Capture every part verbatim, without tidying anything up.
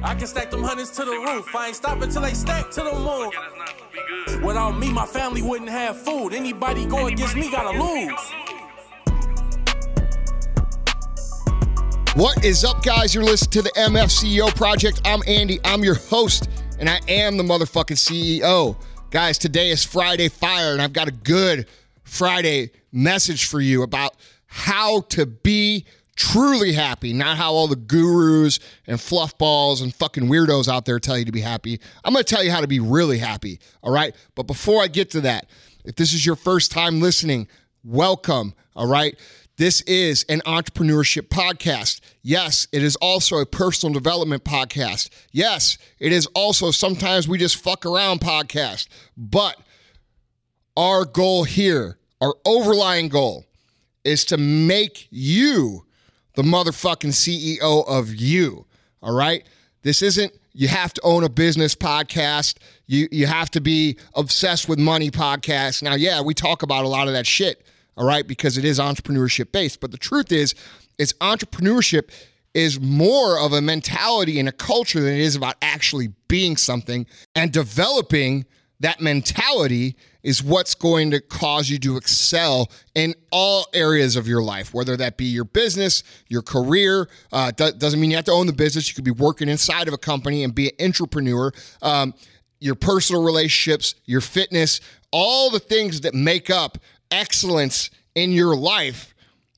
I can stack them hundreds to the roof. I ain't stopping till they stack to the moon. Without me, my family wouldn't have food. Anybody go against me gotta lose. What is up, guys? You're listening to the M F C E O Project. I'm Andy. I'm your host, and I am the motherfucking C E O. Guys, today is Friday Fire, and I've got a good Friday message for you about how to be truly happy, not how all the gurus and fluff balls and fucking weirdos out there tell you to be happy. I'm going to tell you how to be really happy, all right? But before I get to that, if this is your first time listening, welcome, all right? This is an entrepreneurship podcast. Yes, it is also a personal development podcast. Yes, it is also sometimes we just fuck around podcast. But our goal here, our overlying goal, is to make you the motherfucking C E O of you, all right? This isn't you have to own a business podcast, you, you have to be obsessed with money podcast. Now, yeah, we talk about a lot of that shit, all right, because it is entrepreneurship-based. But the truth is, it's entrepreneurship is more of a mentality and a culture than it is about actually being something. And developing that mentality is what's going to cause you to excel in all areas of your life, whether that be your business, your career. Uh, do- doesn't mean you have to own the business. You could be working inside of a company and be an entrepreneur. Um, your personal relationships, your fitness, all the things that make up excellence in your life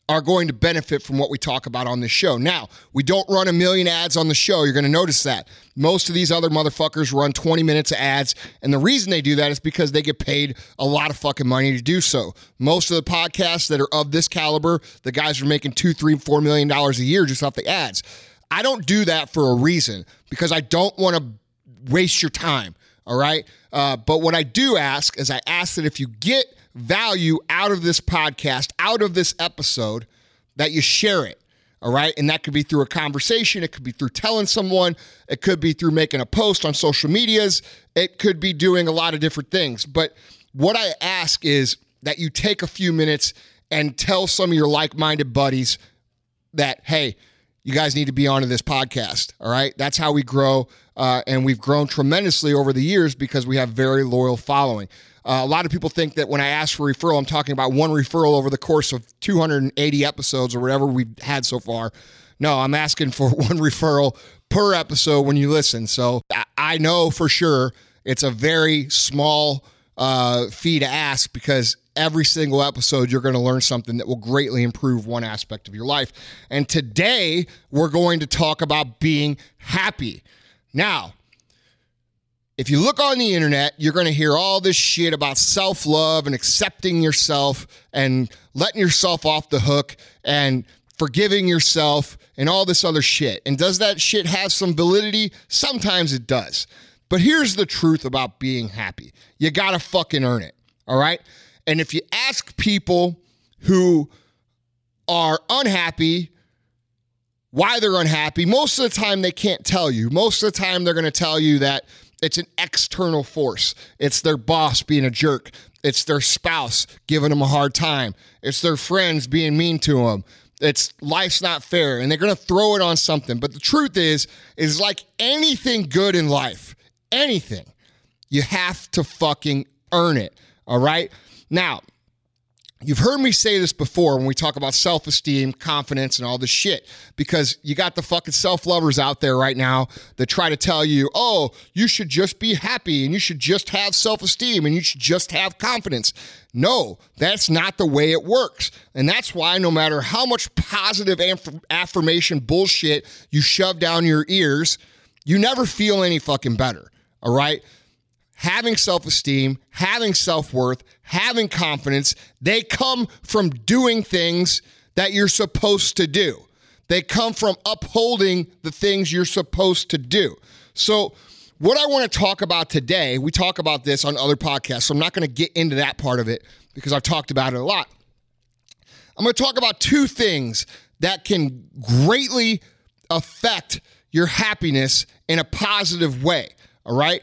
are going to benefit from what we talk about on this show. Now, we don't run a million ads on the show. You're going to notice that. Most of these other motherfuckers run twenty minutes of ads, and the reason they do that is because they get paid a lot of fucking money to do so. Most of the podcasts that are of this caliber, the guys are making two, three, four million dollars a year just off the ads. I don't do that for a reason, because I don't want to waste your time, all right? Uh, but what I do ask is I ask that if you get value out of this podcast, out of this episode, that you share it, all right? And that could be through a conversation. It could be through telling someone. It could be through making a post on social medias. It could be doing a lot of different things. But what I ask is that you take a few minutes and tell some of your like-minded buddies that, hey, you guys need to be onto this podcast, all right? That's how we grow, uh, and we've grown tremendously over the years because we have very loyal following. Uh, a lot of people think that when I ask for referral, I'm talking about one referral over the course of two hundred eighty episodes or whatever we've had so far. No, I'm asking for one referral per episode when you listen. So I know for sure it's a very small uh, fee to ask, because every single episode you're going to learn something that will greatly improve one aspect of your life. And today we're going to talk about being happy. Now, if you look on the internet, you're going to hear all this shit about self-love and accepting yourself and letting yourself off the hook and forgiving yourself and all this other shit. And does that shit have some validity? Sometimes it does. But here's the truth about being happy. You got to fucking earn it, all right? And if you ask people who are unhappy why they're unhappy, most of the time they can't tell you. Most of the time they're going to tell you that it's an external force. It's their boss being a jerk. It's their spouse giving them a hard time. It's their friends being mean to them. It's life's not fair, and they're going to throw it on something. But the truth is, is like anything good in life, anything, you have to fucking earn it, all right? Now, you've heard me say this before when we talk about self-esteem, confidence, and all this shit, because you got the fucking self-lovers out there right now that try to tell you, oh, you should just be happy and you should just have self-esteem and you should just have confidence. No, that's not the way it works. And that's why no matter how much positive aff- affirmation bullshit you shove down your ears, you never feel any fucking better, all right? Having self-esteem, having self-worth, having confidence, they come from doing things that you're supposed to do. They come from upholding the things you're supposed to do. So what I want to talk about today, we talk about this on other podcasts, so I'm not going to get into that part of it because I've talked about it a lot. I'm going to talk about two things that can greatly affect your happiness in a positive way, all right?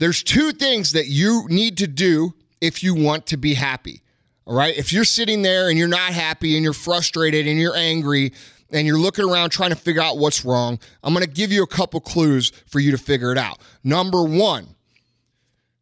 There's two things that you need to do if you want to be happy, all right? If you're sitting there and you're not happy and you're frustrated and you're angry and you're looking around trying to figure out what's wrong, I'm going to give you a couple clues for you to figure it out. Number one,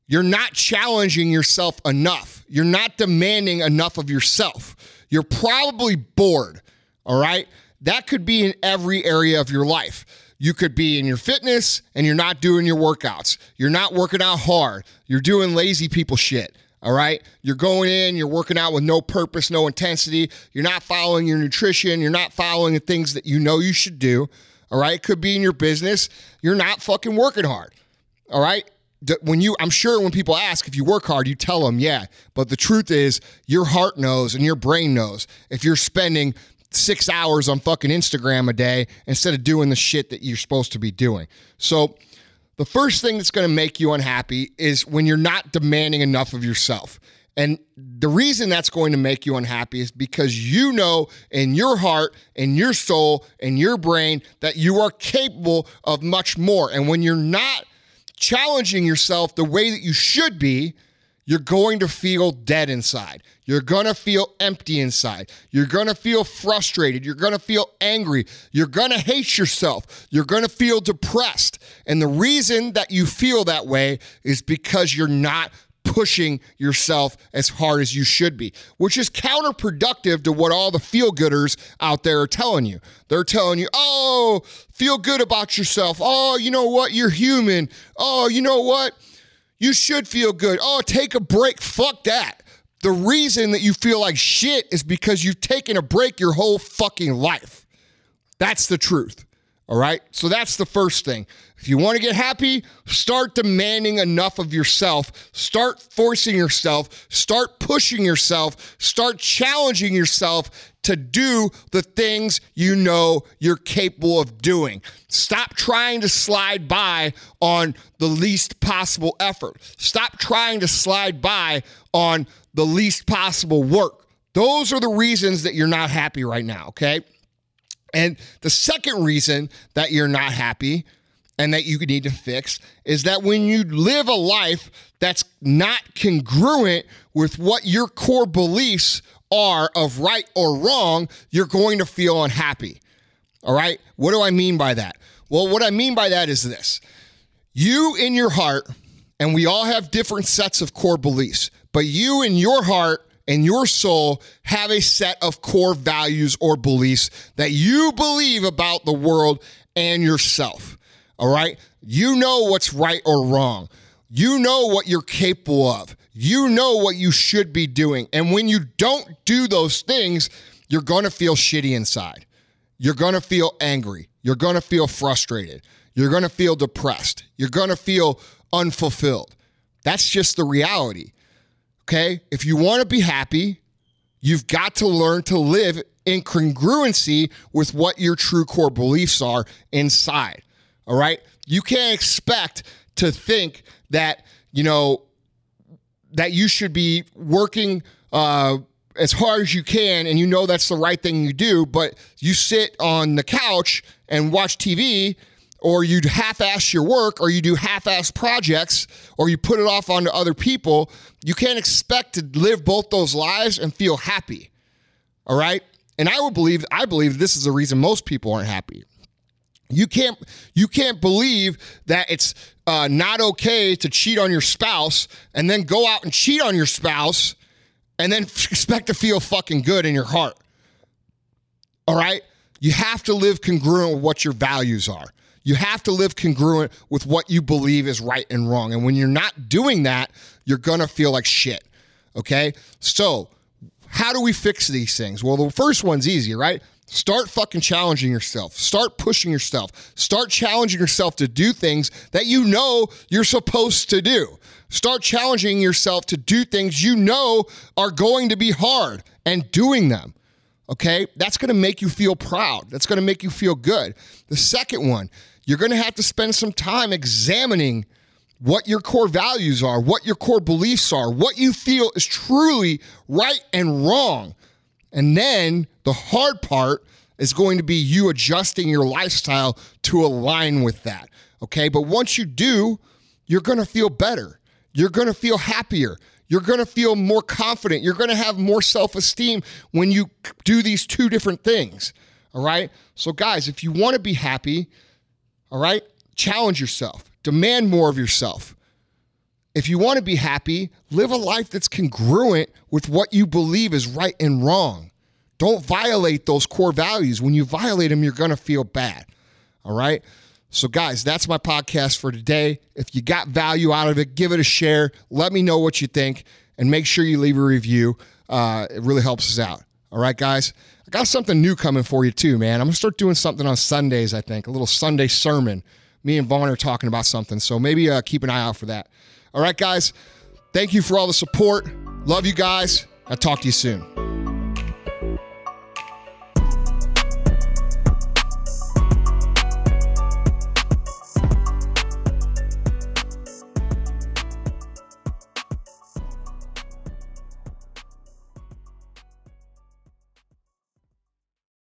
you're not challenging yourself enough. You're not demanding enough of yourself. You're probably bored, all right? That could be in every area of your life. You could be in your fitness and you're not doing your workouts. You're not working out hard. You're doing lazy people shit, all right? You're going in, you're working out with no purpose, no intensity. You're not following your nutrition. You're not following the things that you know you should do, all right? It could be in your business. You're not fucking working hard, all right? When you, I'm sure when people ask if you work hard, you tell them, yeah. But the truth is your heart knows and your brain knows if you're spending six hours on fucking Instagram a day instead of doing the shit that you're supposed to be doing. So the first thing that's going to make you unhappy is when you're not demanding enough of yourself. And the reason that's going to make you unhappy is because you know in your heart, in your soul, in your brain that you are capable of much more. And when you're not challenging yourself the way that you should be, you're going to feel dead inside. You're going to feel empty inside. You're going to feel frustrated. You're going to feel angry. You're going to hate yourself. You're going to feel depressed. And the reason that you feel that way is because you're not pushing yourself as hard as you should be, which is counterproductive to what all the feel-gooders out there are telling you. They're telling you, oh, feel good about yourself. Oh, you know what? You're human. Oh, you know what? You should feel good. Oh, take a break. Fuck that. The reason that you feel like shit is because you've taken a break your whole fucking life. That's the truth. All right? So that's the first thing. If you want to get happy, start demanding enough of yourself. Start forcing yourself. Start pushing yourself. Start challenging yourself to do the things you know you're capable of doing. Stop trying to slide by on the least possible effort. Stop trying to slide by on the least possible work. Those are the reasons that you're not happy right now, okay? And the second reason that you're not happy and that you need to fix is that when you live a life that's not congruent with what your core beliefs are of right or wrong, you're going to feel unhappy. All right? What do I mean by that? Well, what I mean by that is this. You in your heart, and we all have different sets of core beliefs, but you in your heart and your soul have a set of core values or beliefs that you believe about the world and yourself, all right? You know what's right or wrong. You know what you're capable of. You know what you should be doing. And when you don't do those things, you're going to feel shitty inside. You're going to feel angry. You're going to feel frustrated. You're going to feel depressed. You're going to feel unfulfilled. That's just the reality. Okay, if you want to be happy, you've got to learn to live in congruency with what your true core beliefs are inside, all right? You can't expect to think that, you know, that you should be working uh, as hard as you can and you know that's the right thing you do, but you sit on the couch and watch T V or you half-ass your work, or you do half-ass projects, or you put it off onto other people. You can't expect to live both those lives and feel happy, all right? And I would believe, I believe this is the reason most people aren't happy. You can't, you can't believe that it's uh, not okay to cheat on your spouse, and then go out and cheat on your spouse, and then expect to feel fucking good in your heart, all right? You have to live congruent with what your values are. You have to live congruent with what you believe is right and wrong. And when you're not doing that, you're going to feel like shit, okay? So how do we fix these things? Well, the first one's easy, right? Start fucking challenging yourself. Start pushing yourself. Start challenging yourself to do things that you know you're supposed to do. Start challenging yourself to do things you know are going to be hard and doing them. Okay, that's going to make you feel proud. That's going to make you feel good. The second one, you're going to have to spend some time examining what your core values are, what your core beliefs are, what you feel is truly right and wrong. And then the hard part is going to be you adjusting your lifestyle to align with that. Okay, but once you do, you're going to feel better. You're going to feel happier. You're going to feel more confident. You're going to have more self-esteem when you do these two different things, All right. So guys, if you want to be happy, all right, challenge yourself, demand more of yourself. If you want to be happy, live a life that's congruent with what you believe is right and wrong. Don't violate those core values. When you violate them, you're going to feel bad. All right. So guys, that's my podcast for today. If you got value out of it, give it a share. Let me know what you think and make sure you leave a review. Uh, it really helps us out. All right, guys, I got something new coming for you too, man. I'm going to start doing something on Sundays, I think, a little Sunday sermon. Me and Vaughn are talking about something. So maybe uh, keep an eye out for that. All right, guys, thank you for all the support. Love you guys. I'll talk to you soon.